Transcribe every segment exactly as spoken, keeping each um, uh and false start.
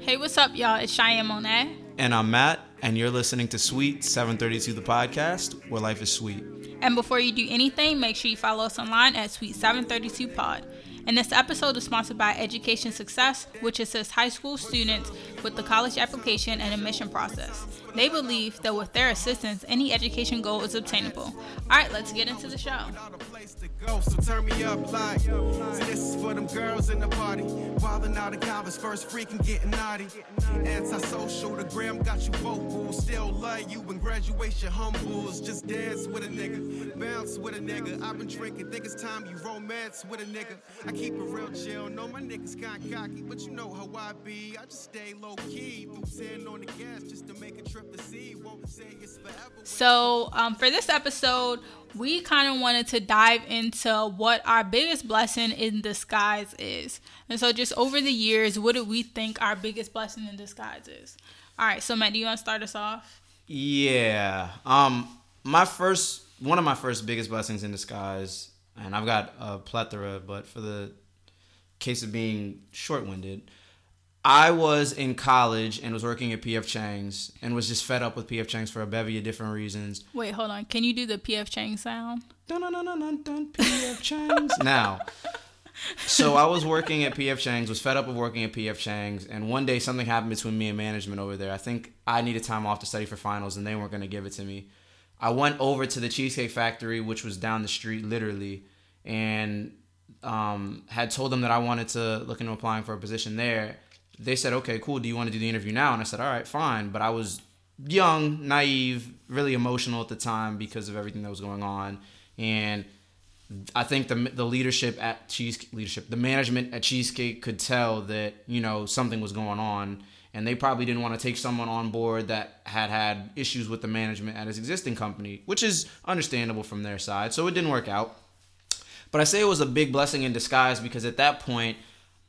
Hey, what's up, y'all? It's Cheyenne Monet. And I'm Matt, and you're listening to Sweet seven thirty-two, the podcast, where life is sweet. And before you do anything, make sure you follow us online at Sweet seven thirty-two Pod. And this episode is sponsored by Education Success, which assists high school students with the college application and admission process. They believe that with their assistance, any education goal is obtainable. All right, let's get into the show. So turn me up like, so this is for them girls in the party. Wildin' out of converse, first freaking getting naughty. Antisocial, the gram got you vocal. Still love you in graduation humbles. Just dance with a nigga, bounce with a nigga. I've been drinking, think it's time you romance with a nigga. I keep it real chill, no my niggas kind cocky, but you know how I be. I just stay low key, sand on the gas just to make a trip to see. Won't say it's forever. So um, for this episode, we kind of wanted to dive into what our biggest blessing in disguise is. And so just over the years, what do we think our biggest blessing in disguise is? All right, so Matt, do you want to start us off? Yeah. Um, my first, one of my first biggest blessings in disguise, and I've got a plethora, but for the case of being short-winded, I was in college and was working at P F. Chang's and was just fed up with P F. Chang's for a bevy of different reasons. Wait, hold on. Can you do the P F. Chang's sound? Dun, dun, dun, dun, dun, dun, P F. Chang's. Now, so I was working at P F. Chang's, was fed up with working at P F. Chang's, and one day something happened between me and management over there. I think I needed time off to study for finals, and they weren't going to give it to me. I went over to the Cheesecake Factory, which was down the street, literally, and um, had told them that I wanted to look into applying for a position there. They said, okay, cool, do you want to do the interview now? And I said, all right, fine. But I was young, naive, really emotional at the time because of everything that was going on. And I think the the leadership at Cheesecake, leadership, the management at Cheesecake could tell that, you know, something was going on. And they probably didn't want to take someone on board that had had issues with the management at his existing company, which is understandable from their side. So it didn't work out. But I say it was a big blessing in disguise because at that point,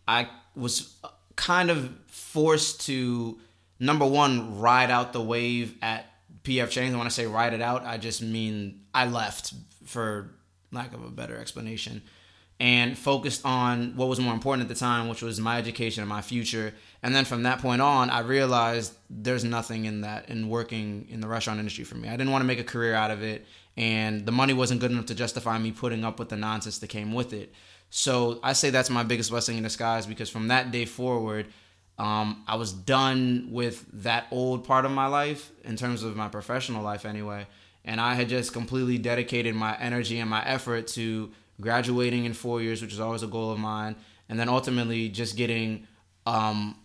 I was kind of forced to, number one, ride out the wave at P F. Chang's. And when I say ride it out, I just mean I left, for lack of a better explanation, and focused on what was more important at the time, which was my education and my future. And then from that point on, I realized there's nothing in that, in working in the restaurant industry for me. I didn't want to make a career out of it, and the money wasn't good enough to justify me putting up with the nonsense that came with it. So I say that's my biggest blessing in disguise because from that day forward, um, I was done with that old part of my life in terms of my professional life anyway. And I had just completely dedicated my energy and my effort to graduating in four years, which is always a goal of mine. And then ultimately just getting um,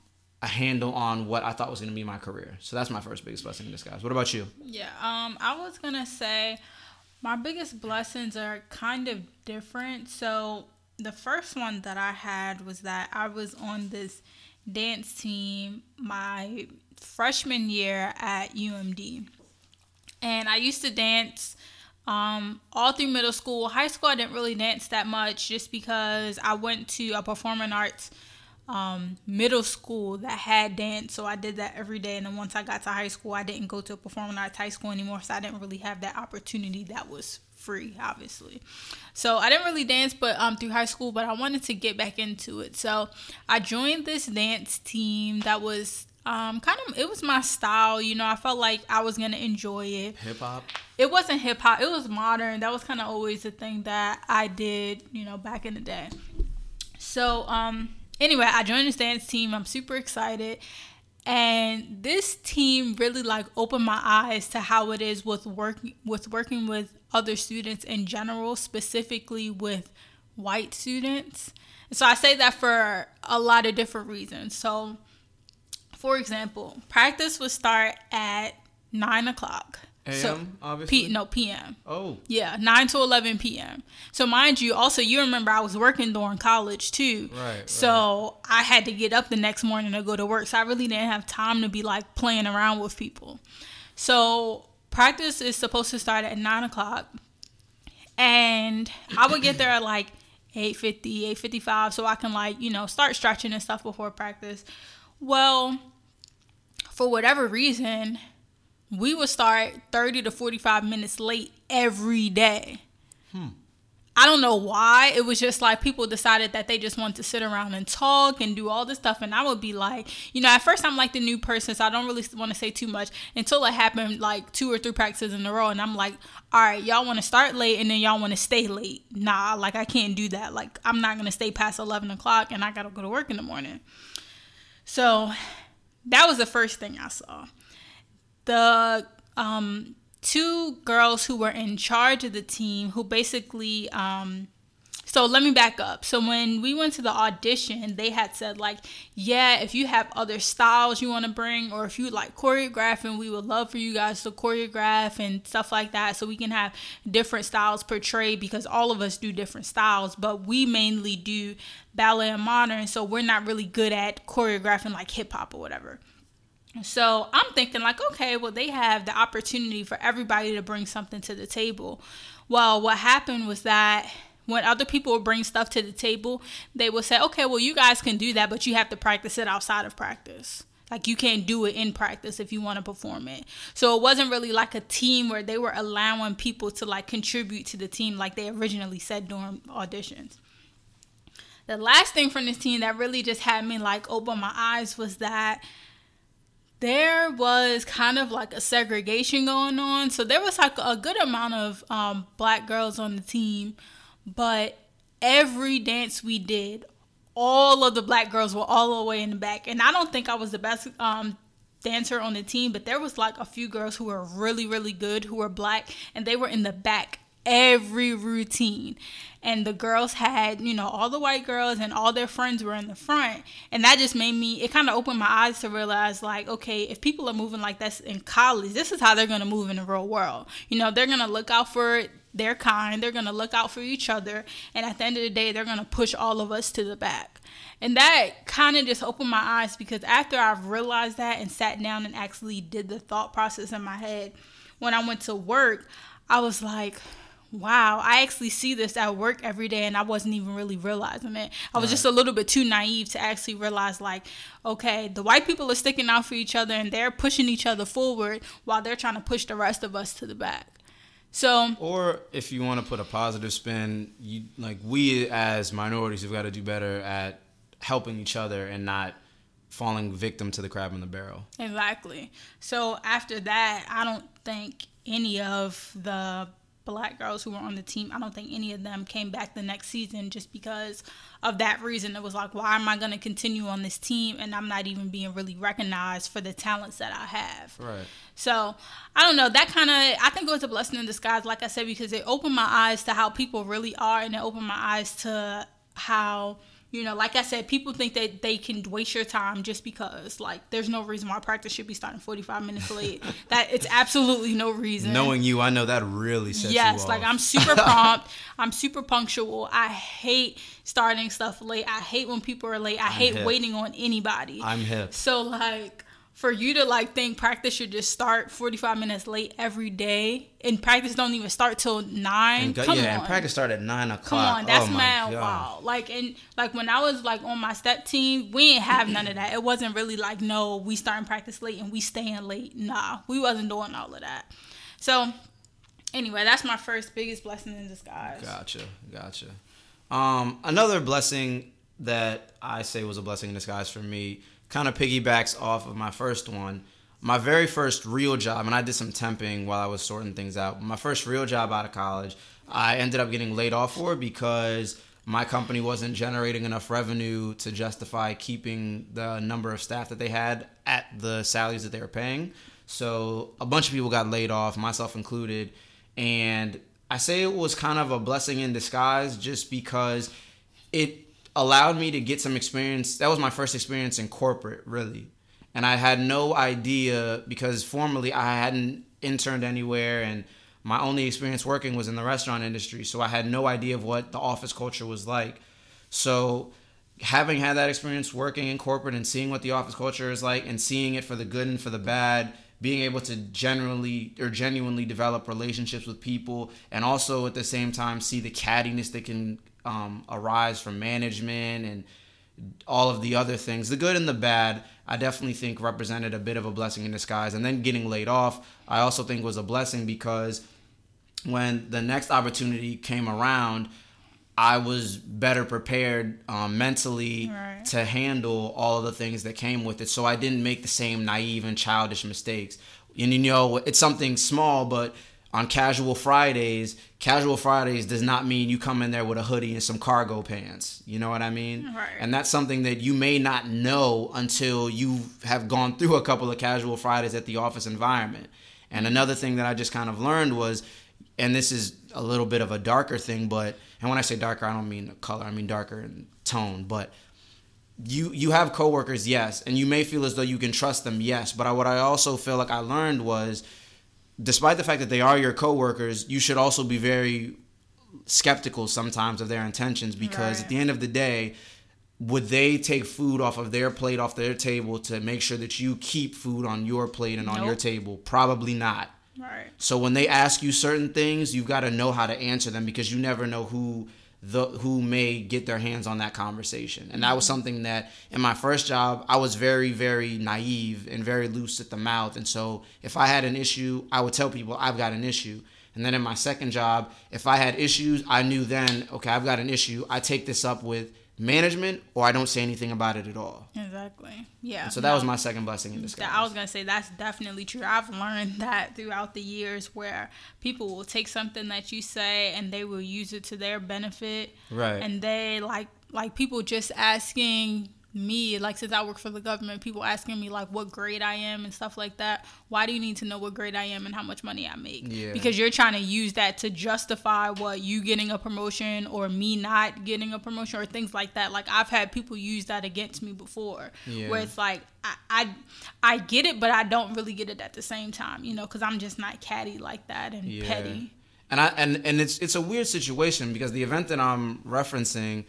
a handle on what I thought was going to be my career. So that's my first biggest blessing in disguise. What about you? Yeah, um, I was going to say my biggest blessings are kind of different. So the first one that I had was that I was on this dance team my freshman year at U M D. And I used to dance um, all through middle school. High school, I didn't really dance that much just because I went to a performing arts um, middle school that had dance. So I did that every day. And then once I got to high school, I didn't go to a performing arts high school anymore. So I didn't really have that opportunity that was free, obviously. So I didn't really dance but um through high school, but I wanted to get back into it. So I joined this dance team that was um kind of, it was my style, you know, I felt like I was gonna enjoy it. Hip hop. It wasn't hip hop, it was modern. That was kind of always the thing that I did, you know, back in the day. So um anyway, I joined this dance team. I'm super excited. And this team really like opened my eyes to how it is with working with working with other students in general, specifically with white students. So I say that for a lot of different reasons. So, for example, practice would start at nine o'clock. A M, so, obviously? P, no, P M. Oh. Yeah, nine to eleven P M So, mind you, also, you remember I was working during college, too. Right, so, right. I had to get up the next morning to go to work. So, I really didn't have time to be, like, playing around with people. So, practice is supposed to start at nine o'clock. And I would get there at, like, eight fifty, eight fifty-five. So, I can, like, you know, start stretching and stuff before practice. Well, for whatever reason, we would start thirty to forty-five minutes late every day. Hmm. I don't know why. It was just like people decided that they just wanted to sit around and talk and do all this stuff. And I would be like, you know, at first I'm like the new person, so I don't really want to say too much until it happened like two or three practices in a row. And I'm like, all right, y'all want to start late and then y'all want to stay late. Nah, like I can't do that. Like I'm not going to stay past eleven o'clock and I got to go to work in the morning. So that was the first thing I saw. The um, two girls who were in charge of the team who basically, um, so let me back up. So when we went to the audition, they had said like, yeah, if you have other styles you want to bring, or if you like choreographing, we would love for you guys to choreograph and stuff like that. So we can have different styles portrayed, because all of us do different styles, but we mainly do ballet and modern. So we're not really good at choreographing like hip hop or whatever. So I'm thinking like, okay, well, they have the opportunity for everybody to bring something to the table. Well, what happened was that when other people would bring stuff to the table, they would say, okay, well, you guys can do that, but you have to practice it outside of practice. Like you can't do it in practice if you want to perform it. So it wasn't really like a team where they were allowing people to like contribute to the team like they originally said during auditions. The last thing from this team that really just had me like open my eyes was that there was kind of like a segregation going on. So there was like a good amount of um, black girls on the team, but every dance we did, all of the black girls were all the way in the back. And I don't think I was the best um, dancer on the team, but there was like a few girls who were really, really good, who were black, and they were in the back every routine. And the girls had, you know, all the white girls and all their friends were in the front. And that just made me, it kind of opened my eyes to realize like, okay, if people are moving like this in college, this is how they're going to move in the real world. You know, they're going to look out for their kind. They're going to look out for each other. And at the end of the day, they're going to push all of us to the back. And that kind of just opened my eyes, because after I've realized that and sat down and actually did the thought process in my head, when I went to work, I was like, wow, I actually see this at work every day, and I wasn't even really realizing it. I was right. Just a little bit too naive to actually realize like, okay, the white people are sticking out for each other and they're pushing each other forward while they're trying to push the rest of us to the back. So, or if you want to put a positive spin, you like we as minorities have got to do better at helping each other and not falling victim to the crab in the barrel. Exactly. So after that, I don't think any of the black girls who were on the team, I don't think any of them came back the next season, just because of that reason. It was like, why am I going to continue on this team and I'm not even being really recognized for the talents that I have? Right. So I don't know, that kind of, I think it was a blessing in disguise, like I said, because it opened my eyes to how people really are, and it opened my eyes to how, you know, like I said, people think that they can waste your time just because, like, there's no reason why practice should be starting forty-five minutes late. That it's absolutely no reason. Knowing you, I know that really sets yes, you off. Yes, like, I'm super prompt. I'm super punctual. I hate starting stuff late. I hate when people are late. I I'm hate hip. waiting on anybody. I'm hip. So, like, for you to, like, think practice should just start forty-five minutes late every day, and practice don't even start till nine. And go, Come yeah, on. and practice start at nine o'clock. Come on, that's oh mad wild. Like, and, like, when I was, like, on my step team, we didn't have none of that. It wasn't really like, no, we starting practice late and we staying late. Nah, we wasn't doing all of that. So, anyway, that's my first biggest blessing in disguise. Gotcha, gotcha. Um, another blessing that I say was a blessing in disguise for me kind of piggybacks off of my first one. My very first real job, and I did some temping while I was sorting things out. My first real job out of college, I ended up getting laid off for because my company wasn't generating enough revenue to justify keeping the number of staff that they had at the salaries that they were paying. So a bunch of people got laid off, myself included. And I say it was kind of a blessing in disguise just because it allowed me to get some experience. That was my first experience in corporate, really. And I had no idea, because formerly I hadn't interned anywhere and my only experience working was in the restaurant industry. So I had no idea of what the office culture was like. So having had that experience working in corporate and seeing what the office culture is like and seeing it for the good and for the bad, being able to generally or genuinely develop relationships with people, and also at the same time see the cattiness that can Um, arise from management and all of the other things, the good and the bad, I definitely think represented a bit of a blessing in disguise. And then getting laid off, I also think was a blessing, because when the next opportunity came around, I was better prepared um, mentally right. to handle all of the things that came with it. So I didn't make the same naive and childish mistakes. And you know, it's something small, but on casual Fridays, casual Fridays does not mean you come in there with a hoodie and some cargo pants. You know what I mean? Right. And that's something that you may not know until you have gone through a couple of casual Fridays at the office environment. And another thing that I just kind of learned was, and this is a little bit of a darker thing, but, and when I say darker, I don't mean color, I mean darker in tone, but you you have coworkers, yes, and you may feel as though you can trust them, yes, but I, what I also feel like I learned was, despite the fact that they are your coworkers, you should also be very skeptical sometimes of their intentions, because right. at the end of the day, would they take food off of their plate, off their table, to make sure that you keep food on your plate and nope. on your table? Probably not. Right. So when they ask you certain things, you've got to know how to answer them, because you never know who the who may get their hands on that conversation. And that was something that in my first job, I was very, very naive and very loose at the mouth. And so if I had an issue, I would tell people I've got an issue. And then in my second job, if I had issues, I knew then, okay, I've got an issue. I take this up with management, or I don't say anything about it at all. Exactly. Yeah. And so that no, was my second blessing in disguise. I was gonna say that's definitely true. I've learned that throughout the years, where people will take something that you say and they will use it to their benefit. Right. And they like like people just asking me, like, since I work for the government, people asking me like what grade I am and stuff like that. Why do you need to know what grade I am and how much money I make? Yeah. Because you're trying to use that to justify what you getting a promotion or me not getting a promotion or things like that. Like, I've had people use that against me before, yeah. where it's like I, I I get it, but I don't really get it at the same time, you know, because I'm just not catty like that and yeah. petty. And I and and it's it's a weird situation, because the event that I'm referencing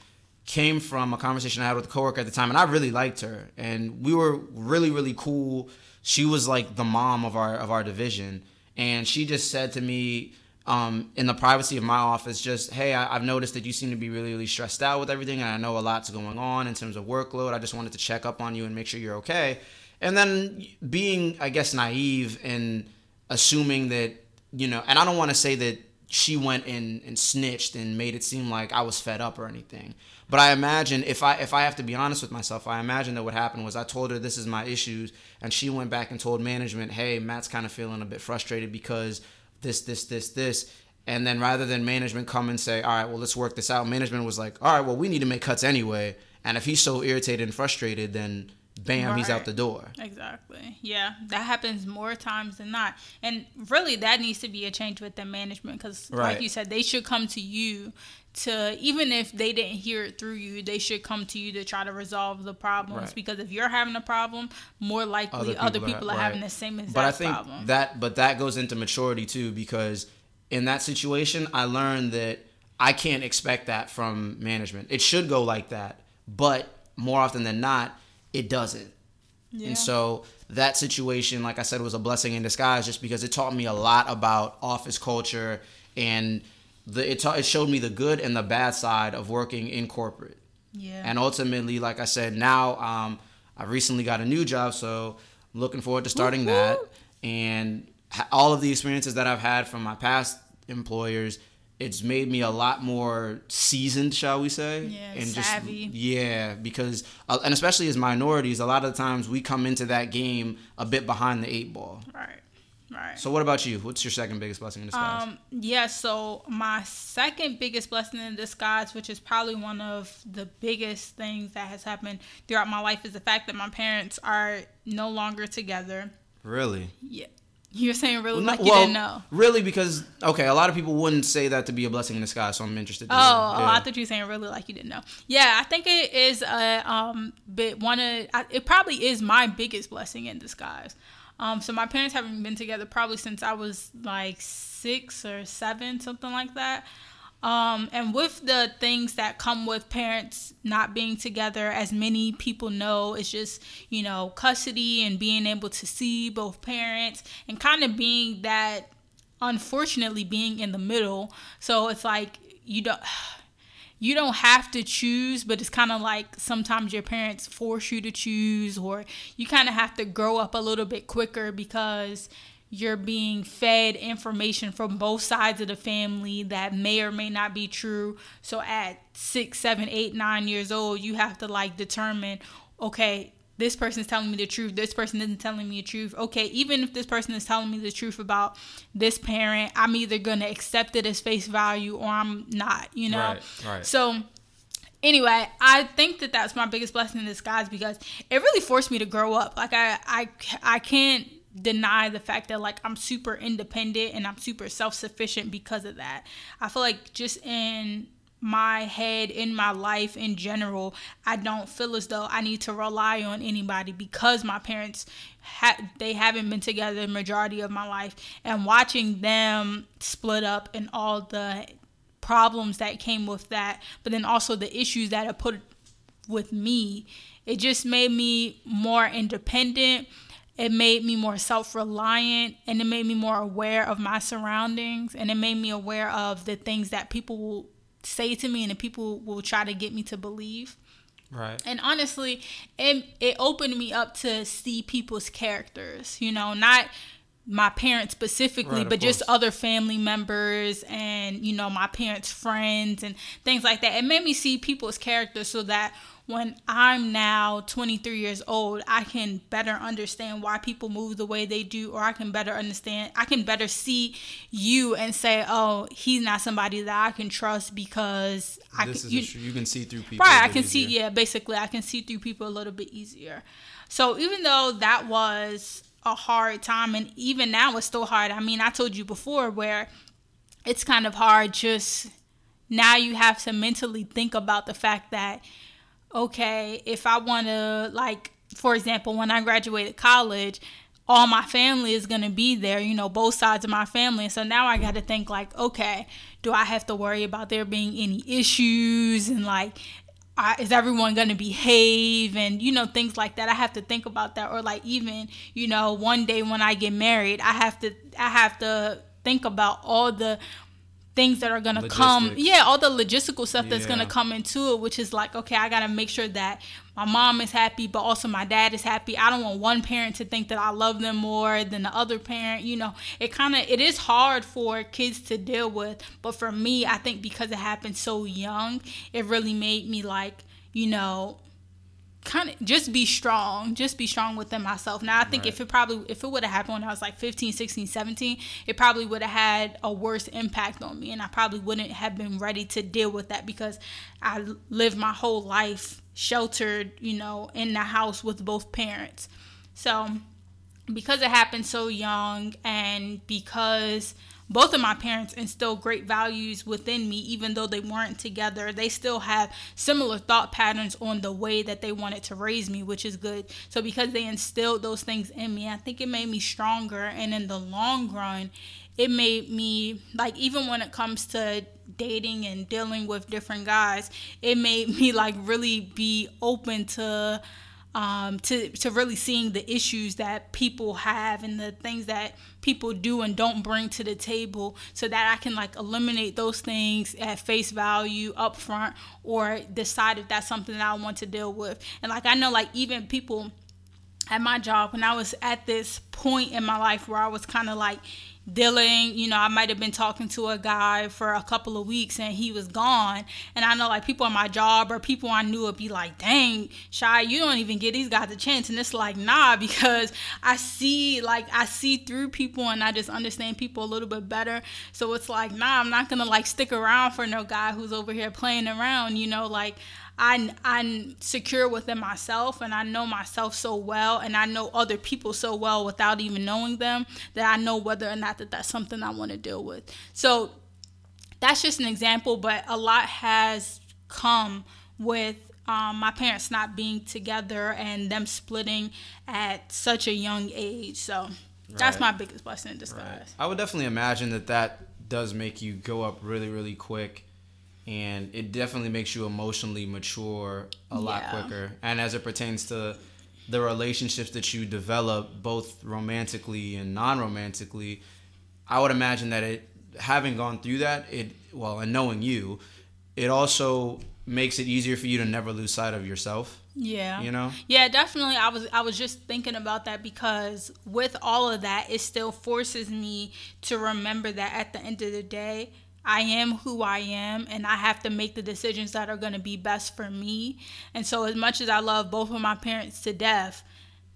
came from a conversation I had with a coworker at the time, and I really liked her, and we were really, really cool. She was like the mom of our of our division, and she just said to me, um, in the privacy of my office, just, hey, I, I've noticed that you seem to be really, really stressed out with everything, and I know a lot's going on in terms of workload. I just wanted to check up on you and make sure you're okay. And then being, I guess, naive and assuming that, you know, and I don't want to say that she went in and snitched and made it seem like I was fed up or anything. But I imagine, if I if I have to be honest with myself, I imagine that what happened was I told her this is my issues, and she went back and told management, hey, Matt's kind of feeling a bit frustrated because this, this, this, this. And then rather than management come and say, all right, well, let's work this out, management was like, all right, well, we need to make cuts anyway. And if he's so irritated and frustrated, then bam, right. he's out the door. Exactly. Yeah, that happens more times than not. And really, that needs to be a change with the management, because right. like you said, they should come to you to, even if they didn't hear it through you, they should come to you to try to resolve the problems. Right. Because if you're having a problem, more likely other people, other people are, are having right. the same exact problem. But I think problem. that, but that goes into maturity too, because in that situation, I learned that I can't expect that from management. It should go like that, but more often than not, it doesn't. Yeah. And so that situation, like I said, was a blessing in disguise, just because it taught me a lot about office culture, and the it, ta- it showed me the good and the bad side of working in corporate. Yeah. And ultimately, like I said, now um, I recently got a new job, so I'm looking forward to starting Woo-hoo. that. And ha- all of the experiences that I've had from my past employers, it's made me a lot more seasoned, shall we say? Yeah, and savvy. Just, yeah, because, uh, and especially as minorities, a lot of the times we come into that game a bit behind the eight ball. Right, right. So what about you? What's your second biggest blessing in disguise? Um, yeah, so my second biggest blessing in disguise, which is probably one of the biggest things that has happened throughout my life, is the fact that my parents are no longer together. Really? Yeah. You're saying really well, like you well, didn't know. Really, because, okay, a lot of people wouldn't say that to be a blessing in disguise, so I'm interested. Oh, yeah. I thought you were saying really like you didn't know. Yeah, I think it is a um, bit one of, I, it probably is my biggest blessing in disguise. Um, so my parents haven't been together probably since I was like six or seven, something like that. Um, and with the things that come with parents not being together, as many people know, it's just, you know, custody and being able to see both parents and kind of being that, unfortunately, being in the middle. So it's like, you don't... you don't have to choose, but it's kind of like sometimes your parents force you to choose, or you kind of have to grow up a little bit quicker because you're being fed information from both sides of the family that may or may not be true. So at six, seven, eight, nine years old, you have to like determine, okay, this person is telling me the truth. This person isn't telling me the truth. Okay, even if this person is telling me the truth about this parent, I'm either going to accept it as face value or I'm not, you know? Right, right. So anyway, I think that that's my biggest blessing in disguise because it really forced me to grow up. Like I, I, I can't deny the fact that like I'm super independent and I'm super self-sufficient because of that. I feel like just in my head, in my life in general, I don't feel as though I need to rely on anybody because my parents ha- they haven't been together the majority of my life, and watching them split up and all the problems that came with that, but then also the issues that are put with me, it just made me more independent. It made me more self-reliant, and it made me more aware of my surroundings, and it made me aware of the things that people will say to me and the people will try to get me to believe. Right. And honestly, it it opened me up to see people's characters, you know, not my parents specifically, right, but just other family members and, you know, my parents' friends and things like that. It made me see people's characters so that when I'm now twenty-three years old, I can better understand why people move the way they do, or I can better understand, I can better see you and say, oh, he's not somebody that I can trust because this I can, is you, issue. You can see through people. Right, I can easier. see, yeah, basically I can see through people a little bit easier. So even though that was a hard time, and even now it's still hard. I mean, I told you before where it's kind of hard, just now you have to mentally think about the fact that, okay, if I want to, like, for example, when I graduated college, all my family is going to be there, you know, both sides of my family. So now I got to think like, okay, do I have to worry about there being any issues? And like, I, is everyone going to behave? And, you know, things like that. I have to think about that. Or like, even, you know, one day when I get married, I have to, I have to think about all the things that are going to come, yeah, all the logistical stuff yeah. that's going to come into it, which is like, okay, I got to make sure that my mom is happy, but also my dad is happy. I don't want one parent to think that I love them more than the other parent, you know. It kind of, it is hard for kids to deal with, but for me, I think because it happened so young, it really made me like, you know, kind of just be strong, just be strong within myself. Now, I think right. if it probably, if it would have happened when I was like fifteen, sixteen, seventeen, it probably would have had a worse impact on me. And I probably wouldn't have been ready to deal with that because I lived my whole life sheltered, you know, in the house with both parents. So because it happened so young, and because both of my parents instilled great values within me, even though they weren't together, they still have similar thought patterns on the way that they wanted to raise me, which is good. So because they instilled those things in me, I think it made me stronger. And in the long run, it made me, like, even when it comes to dating and dealing with different guys, it made me, like, really be open to, Um, to, to really seeing the issues that people have and the things that people do and don't bring to the table, so that I can like eliminate those things at face value up front, or decide if that's something that I want to deal with. And like, I know like even people at my job, when I was at this point in my life where I was kind of like dealing, you know, I might have been talking to a guy for a couple of weeks and he was gone. And I know like people on my job or people I knew would be like, dang, Shy, you don't even give these guys a chance. And it's like, nah, because I see, like, I see through people and I just understand people a little bit better. So it's like, nah, I'm not gonna like stick around for no guy who's over here playing around, you know, like I, I'm secure within myself, and I know myself so well, and I know other people so well without even knowing them, that I know whether or not that that's something I want to deal with. So that's just an example, but a lot has come with um, my parents not being together and them splitting at such a young age. So right. that's my biggest blessing in disguise. Right. I would definitely imagine that that does make you go up really, really quick. And it definitely makes you emotionally mature a lot yeah. quicker. And as it pertains to the relationships that you develop, both romantically and non-romantically, I would imagine that it, having gone through that, it well, and knowing you, it also makes it easier for you to never lose sight of yourself. Yeah. You know? Yeah, definitely. I was I was just thinking about that, because with all of that, it still forces me to remember that at the end of the day, I am who I am, and I have to make the decisions that are going to be best for me. And so as much as I love both of my parents to death,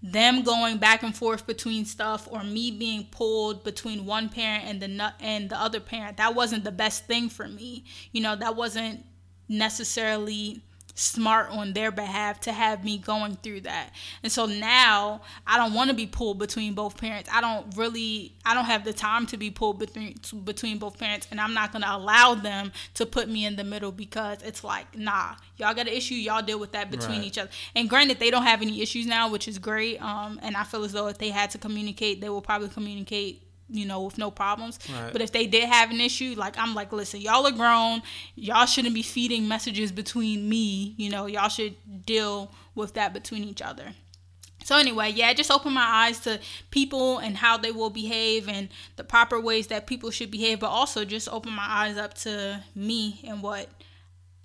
them going back and forth between stuff, or me being pulled between one parent and the and the other parent, that wasn't the best thing for me. You know, that wasn't necessarily smart on their behalf to have me going through that. And so now I don't want to be pulled between both parents. I don't really, I don't have the time to be pulled between between both parents, and I'm not going to allow them to put me in the middle, because it's like, nah, y'all got an issue, y'all deal with that between right. each other. And granted, they don't have any issues now, which is great. Um, and I feel as though if they had to communicate, they will probably communicate, you know, with no problems. Right. But if they did have an issue, like, I'm like, listen, y'all are grown. Y'all shouldn't be feeding messages between me. You know, y'all should deal with that between each other. So anyway, yeah, it just opened my eyes to people and how they will behave and the proper ways that people should behave, but also just opened my eyes up to me and what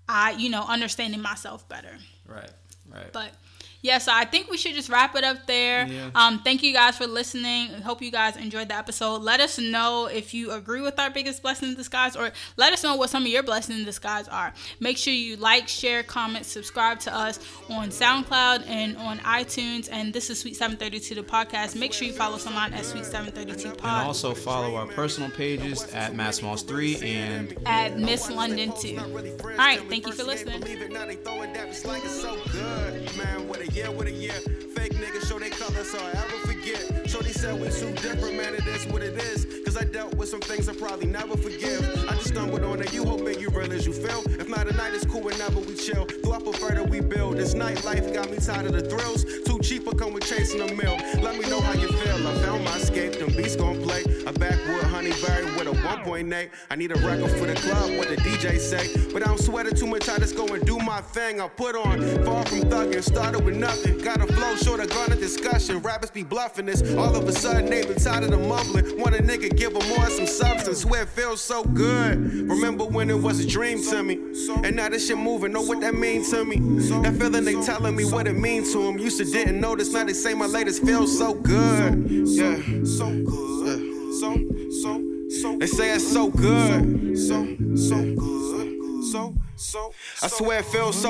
I, you know, understanding myself better. Right, right. But yeah, so I think we should just wrap it up there. Yeah. Um, thank you guys for listening. I hope you guys enjoyed the episode. Let us know if you agree with our biggest blessing in disguise, or let us know what some of your blessings in disguise are. Make sure you like, share, comment, subscribe to us on SoundCloud and on iTunes. And this is Sweet seven thirty-two, the podcast. Make sure you follow us online at Sweet seven thirty-two Pod. And also follow our personal pages at Mass Moss three and at Miss London two. All right, thank you for listening. Yeah, with a year, fake niggas show they colors, so I ever forget. Shorty said we too different, man, it is what it is. Cause I dealt with some things I probably never forgive. I just stumbled on it, you hoping you realize you feel. If not, tonight is cool whenever we chill. Do I prefer that we build? This nightlife got me tired of the thrills. Too cheap, I come with chasing a meal. Let me know how you feel. I found my escape, them beats gon' play. A backwood honeyberry with a one point eight. I need a record for the club, what the D J say. But I don't sweat it too much, I just go and do my thing. I put on, far from thuggin', started with nothing. Got a flow short of gun of discussion. Rappers be bluffing this. All of a sudden, they been tired of the mumbling. Want a nigga give them more some substance, where it feels so good. Remember when it was a dream to me, and now this shit moving, know what that means to me. That feeling they telling me what it means to them. Used to didn't notice, now they say my latest feels so good. Yeah, so good, so so so. They say it's so good, so so good, so so. I swear it feels so